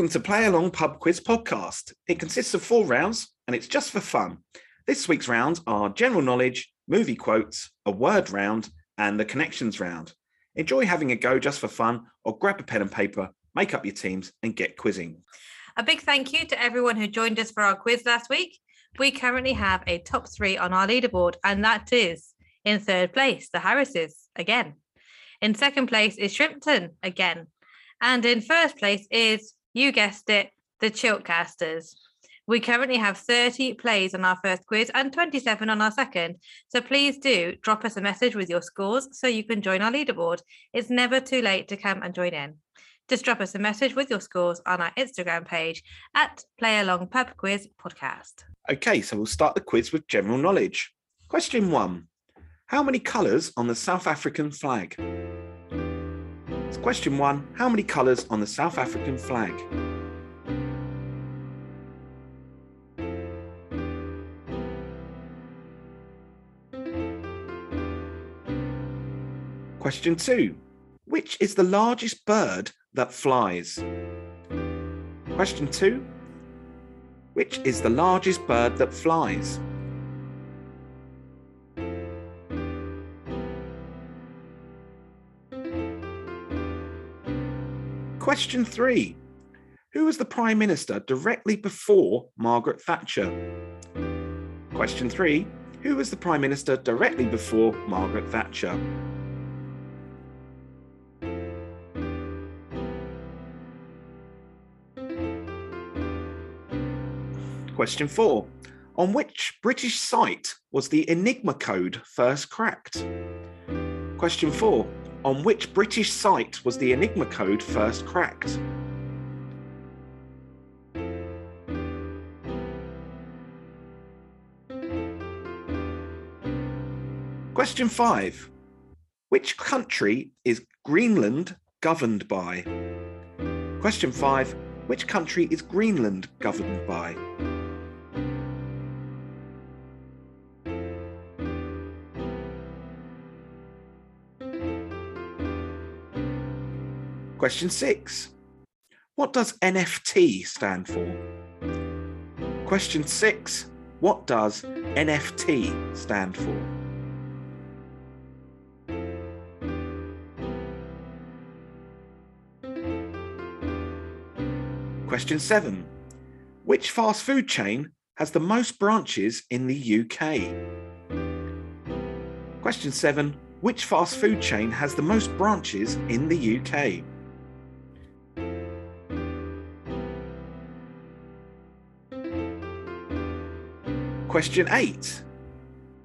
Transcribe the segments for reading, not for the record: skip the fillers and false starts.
welcome to Play Along Pub Quiz Podcast. It consists of 4 rounds and it's just for fun. This week's rounds are general knowledge, movie quotes, a word round and the connections round. Enjoy having a go just for fun, or grab a pen and paper, make up your teams and get quizzing. A big thank you to everyone who joined us for our quiz last week. We currently have a top 3 on our leaderboard, and that is in 3rd place, the Harrises, again. In 2nd place is Shrimpton, again. And in 1st place is, you guessed it, the Chiltcasters. We currently have 30 plays on our 1st quiz and 27 on our 2nd. So please do drop us a message with your scores so you can join our leaderboard. It's never too late to come and join in. Just drop us a message with your scores on our Instagram page at PlayAlongPubQuizPodcast. Okay, so we'll start the quiz with general knowledge. Question 1. How many colours on the South African flag? It's question 1. How many colours on the South African flag? Question 2. Which is the largest bird that flies? Question 2. Which is the largest bird that flies? Question 3. Who was the Prime Minister directly before Margaret Thatcher? Question 3. Who was the Prime Minister directly before Margaret Thatcher? Question 4. On which British site was the Enigma code first cracked? Question 4. On which British site was the Enigma code first cracked? Question 5. Which country is Greenland governed by? Question 5. Which country is Greenland governed by? Question 6. What does NFT stand for? Question 6. What does NFT stand for? Question 7. Which fast food chain has the most branches in the UK? Question 7. Which fast food chain has the most branches in the UK? Question 8.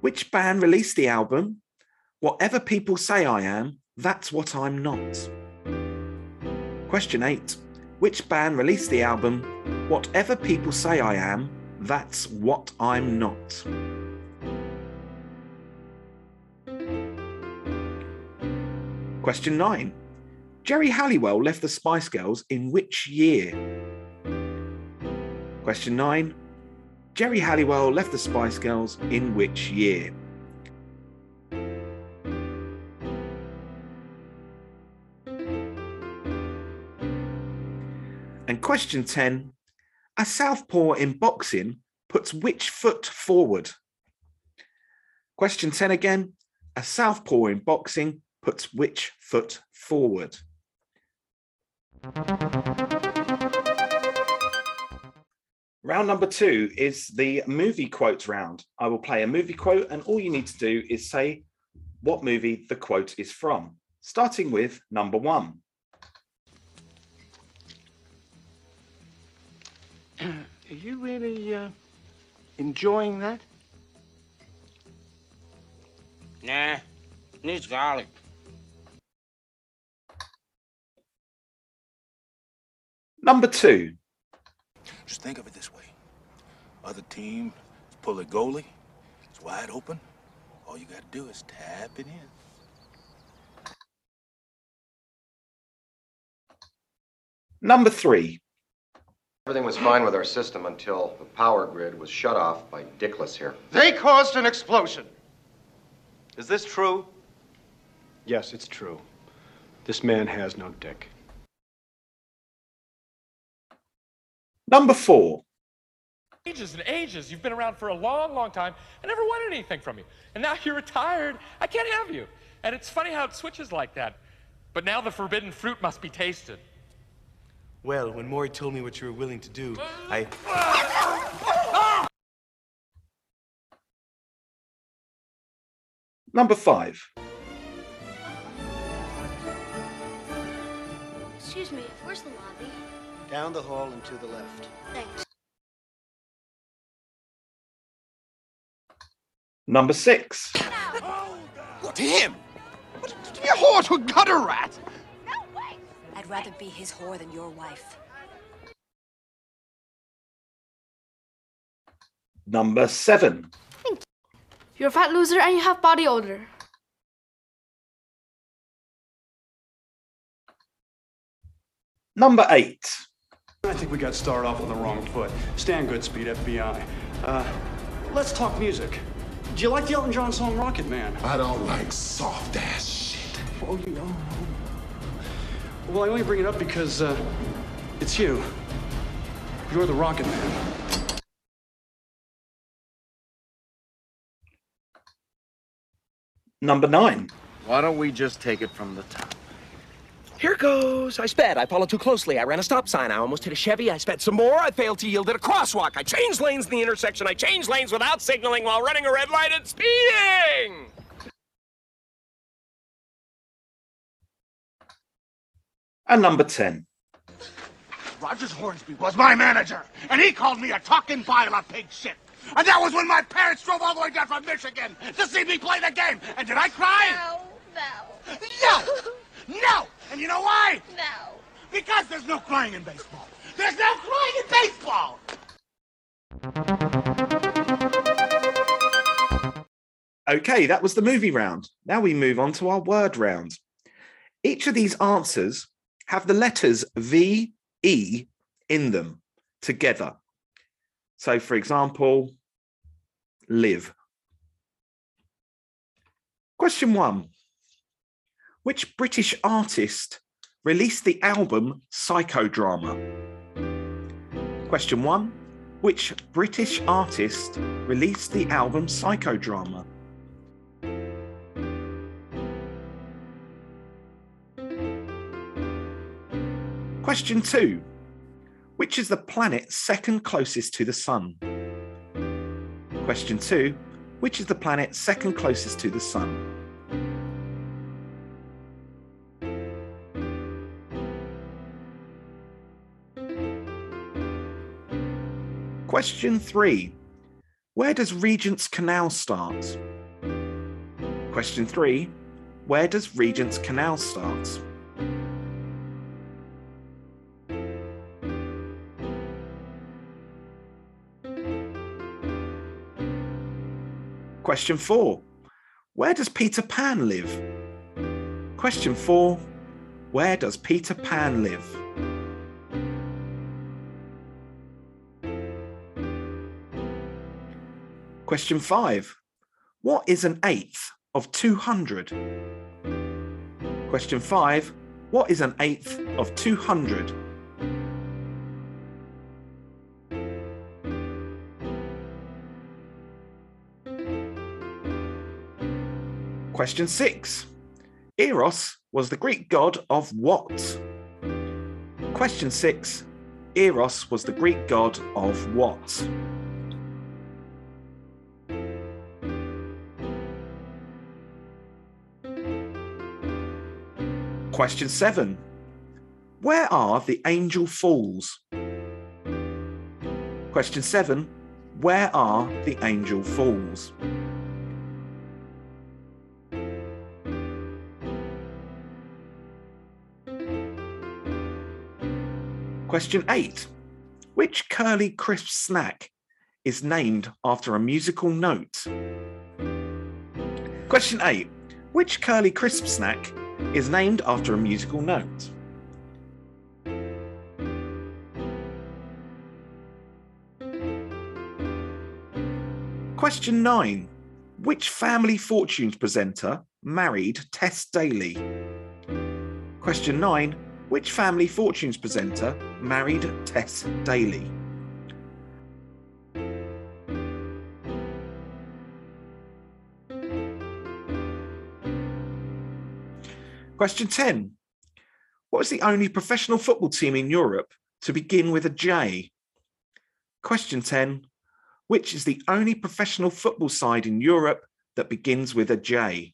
Which band released the album Whatever People Say I Am, That's What I'm Not? Question 8. Which band released the album Whatever People Say I Am, That's What I'm Not? Question 9. Jerry Halliwell left the Spice Girls in which year? Question 9. Jerry Halliwell left the Spice Girls in which year? And question 10, a southpaw in boxing puts which foot forward? Question 10 again, a southpaw in boxing puts which foot forward? Round number 2 is the movie quote round. I will play a movie quote and all you need to do is say what movie the quote is from, starting with number 1. Are you really enjoying that? Nah, needs garlic. Number 2. Just think of it this way. Other team, pull a goalie, it's wide open. All you got to do is tap it in. Number 3. Everything was fine with our system until the power grid was shut off by Dickless here. They caused an explosion. Is this true? Yes, it's true. This man has no dick. Number 4. Ages and ages. You've been around for a long, long time. I never wanted anything from you. And now you're retired. I can't have you. And it's funny how it switches like that. But now the forbidden fruit must be tasted. Well, when Maury told me what you were willing to do, I... Number 5. Excuse me, where's the lobby? Down the hall and to the left. Thanks. Number 6. Oh, what, him? What, to be a whore to a gutter rat? No, wait. I'd rather be his whore than your wife. Number 7. Thank you. You're a fat loser and you have body odor. Number 8. I think we got started off on the wrong foot. Stand good, Speed FBI. Let's talk music. Do you like the Elton John song Rocket Man? I don't like soft ass shit. Oh, you know. Well, I only bring it up because it's you. You're the Rocket Man. Number 9. Why don't we just take it from the top? Here goes. I sped. I followed too closely. I ran a stop sign. I almost hit a Chevy. I sped some more. I failed to yield at a crosswalk. I changed lanes in the intersection. I changed lanes without signaling while running a red light and speeding. And number 10. Rogers Hornsby was my manager, and he called me a talking pile of pig shit. And that was when my parents drove all the way down from Michigan to see me play the game. And did I cry? No. No! And you know why? No. Because there's no crying in baseball. There's no crying in baseball! Okay, that was the movie round. Now we move on to our word round. Each of these answers have the letters V, E in them together. So, for example, live. Question 1. Which British artist released the album Psychodrama? Question 1. Which British artist released the album Psychodrama? Question 2. Which is the planet second closest to the Sun? Question 2. Which is the planet second closest to the Sun? Question 3. Where does Regent's Canal start? Question 3. Where does Regent's Canal start? Question 4. Where does Peter Pan live? Question 4. Where does Peter Pan live? Question 5. What is an eighth of 200? Question 5. What is an eighth of 200? Question 6. Eros was the Greek god of what? Question 6. Eros was the Greek god of what? Question 7. Where are the Angel Falls? Question 7. Where are the Angel Falls? Question 8. Which curly crisp snack is named after a musical note? Question 8. Which curly crisp snack is named after a musical note? Question 9. Which Family Fortunes presenter married Tess Daly? Question 9. Which Family Fortunes presenter married Tess Daly? Question 10. What is the only professional football team in Europe to begin with a J? Question 10. Which is the only professional football side in Europe that begins with a J?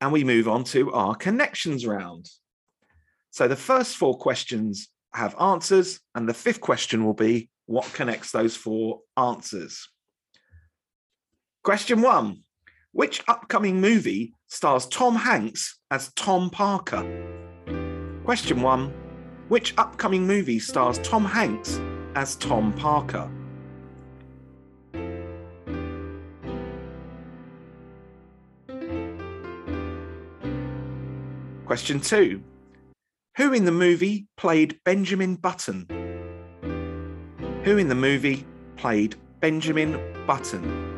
And we move on to our connections round. So the first four questions have answers, and the fifth question will be what connects those four answers. Question 1. Which upcoming movie stars Tom Hanks as Tom Parker? Question 1. Which upcoming movie stars Tom Hanks as Tom Parker? Question 2. Who in the movie played Benjamin Button? Who in the movie played Benjamin Button?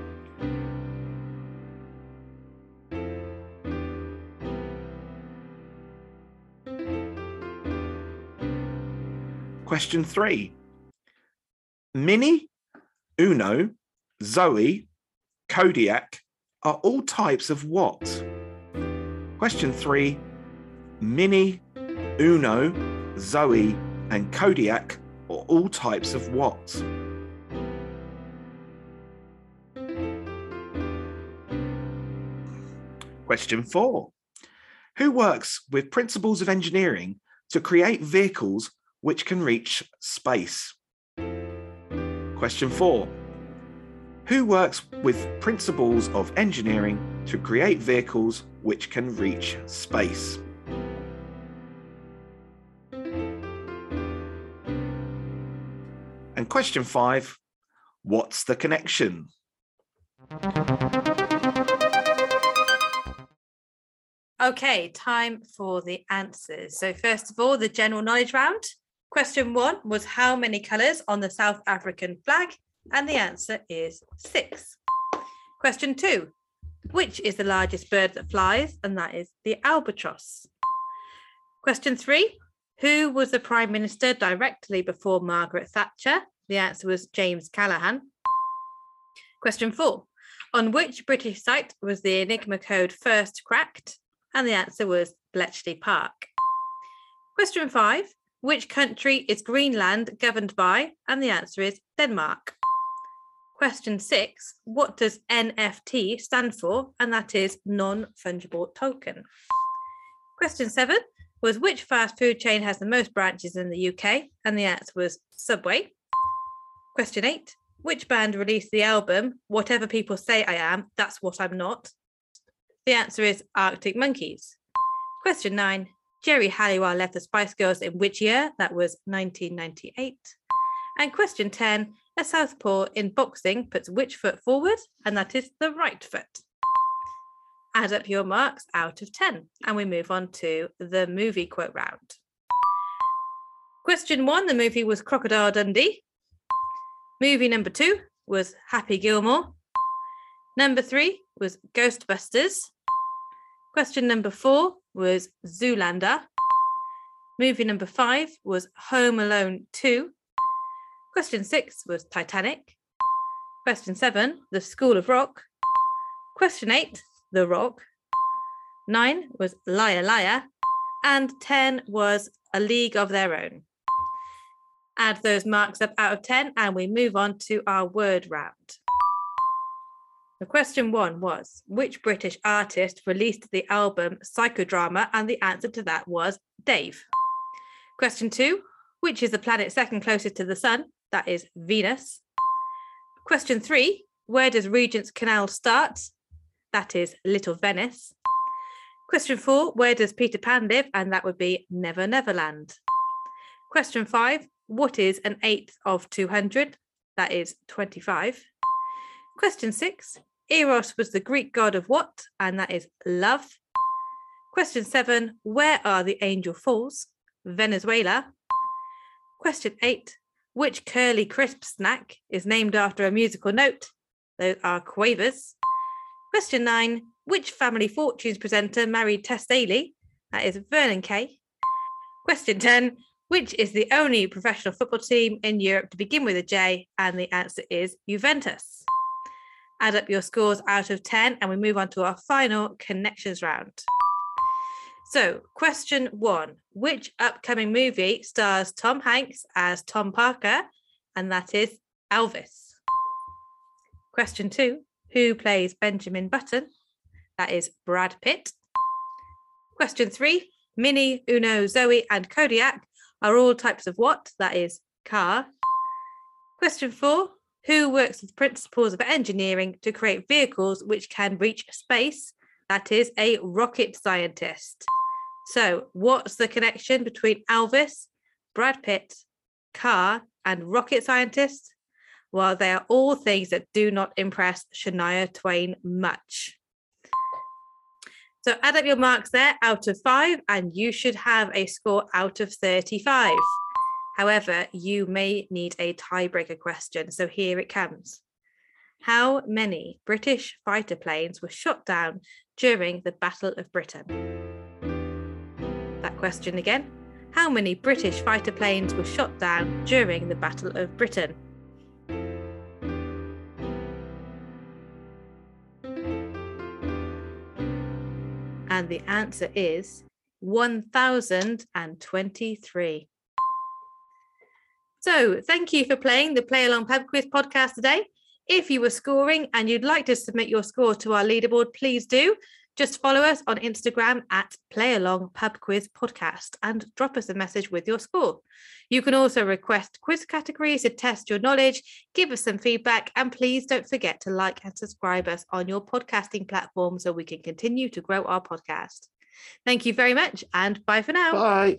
Question 3. Minnie, Uno, Zoe, Kodiak are all types of what? Question 3. Minnie, Uno, Zoe and Kodiak are all types of what? Question 4. Who works with principles of engineering to create vehicles which can reach space? Question 4. Who works with principles of engineering to create vehicles which can reach space? And question 5. What's the connection? Okay, time for the answers. So first of all, the general knowledge round. Question 1 was how many colours on the South African flag? And the answer is 6. Question 2, which is the largest bird that flies? And that is the albatross. Question 3, who was the Prime Minister directly before Margaret Thatcher? The answer was James Callaghan. Question 4, on which British site was the Enigma code first cracked? And the answer was Bletchley Park. Question 5, which country is Greenland governed by? And the answer is Denmark. Question 6, what does NFT stand for? And that is non-fungible token. Question 7 was which fast food chain has the most branches in the UK? And the answer was Subway. Question 8, which band released the album Whatever People Say I Am, That's What I'm Not? The answer is Arctic Monkeys. Question 9, Jerry Halliwell left the Spice Girls in which year? That was 1998. And question 10, a southpaw in boxing puts which foot forward? And that is the right foot. Add up your marks out of 10. And we move on to the movie quote round. Question 1, the movie was Crocodile Dundee. Movie number 2 was Happy Gilmore. Number 3 was Ghostbusters. Question number 4 was Zoolander. Movie number 5 was Home Alone 2. Question 6 was Titanic. Question 7, The School of Rock. Question 8, The Rock. 9 was Liar Liar. And 10 was A League of Their Own. Add those marks up out of 10 and we move on to our word round. The question 1 was, which British artist released the album Psychodrama? And the answer to that was Dave. Question 2, which is the planet second closest to the sun? That is Venus. Question 3, where does Regent's Canal start? That is Little Venice. Question 4, where does Peter Pan live? And that would be Never Neverland. Question 5, what is an eighth of 200? That is 25. Question 6, Eros was the Greek god of what? And that is love. Question 7, where are the Angel Falls? Venezuela. Question 8, which curly crisp snack is named after a musical note? Those are quavers. Question 9, which Family Fortunes presenter married Tess Daly? That is Vernon Kay. Question 10, which is the only professional football team in Europe to begin with a J? And the answer is Juventus. add up your scores out of 10, and we move on to our final connections round. So, question one, which upcoming movie stars Tom Hanks as Tom Parker? And that is Elvis. Question two, who plays Benjamin Button? That is Brad Pitt. Question three, Minnie, Uno, Zoe and Kodiak are all types of what? That is car. Question four, who works with principles of engineering to create vehicles which can reach space? That is a rocket scientist. So what's the connection between Elvis, Brad Pitt, car and rocket scientist? Well, they are all things that do not impress Shania Twain much. So add up your marks there out of 5 and you should have a score out of 35. However, you may need a tiebreaker question. So here it comes. How many British fighter planes were shot down during the Battle of Britain? That question again. How many British fighter planes were shot down during the Battle of Britain? And the answer is 1,023. So thank you for playing the Play Along Pub Quiz podcast today. If you were scoring and you'd like to submit your score to our leaderboard, please do. Just follow us on Instagram at PlayAlongPubQuizPodcast and drop us a message with your score. You can also request quiz categories to test your knowledge, give us some feedback, and please don't forget to like and subscribe us on your podcasting platform so we can continue to grow our podcast. Thank you very much and bye for now. Bye.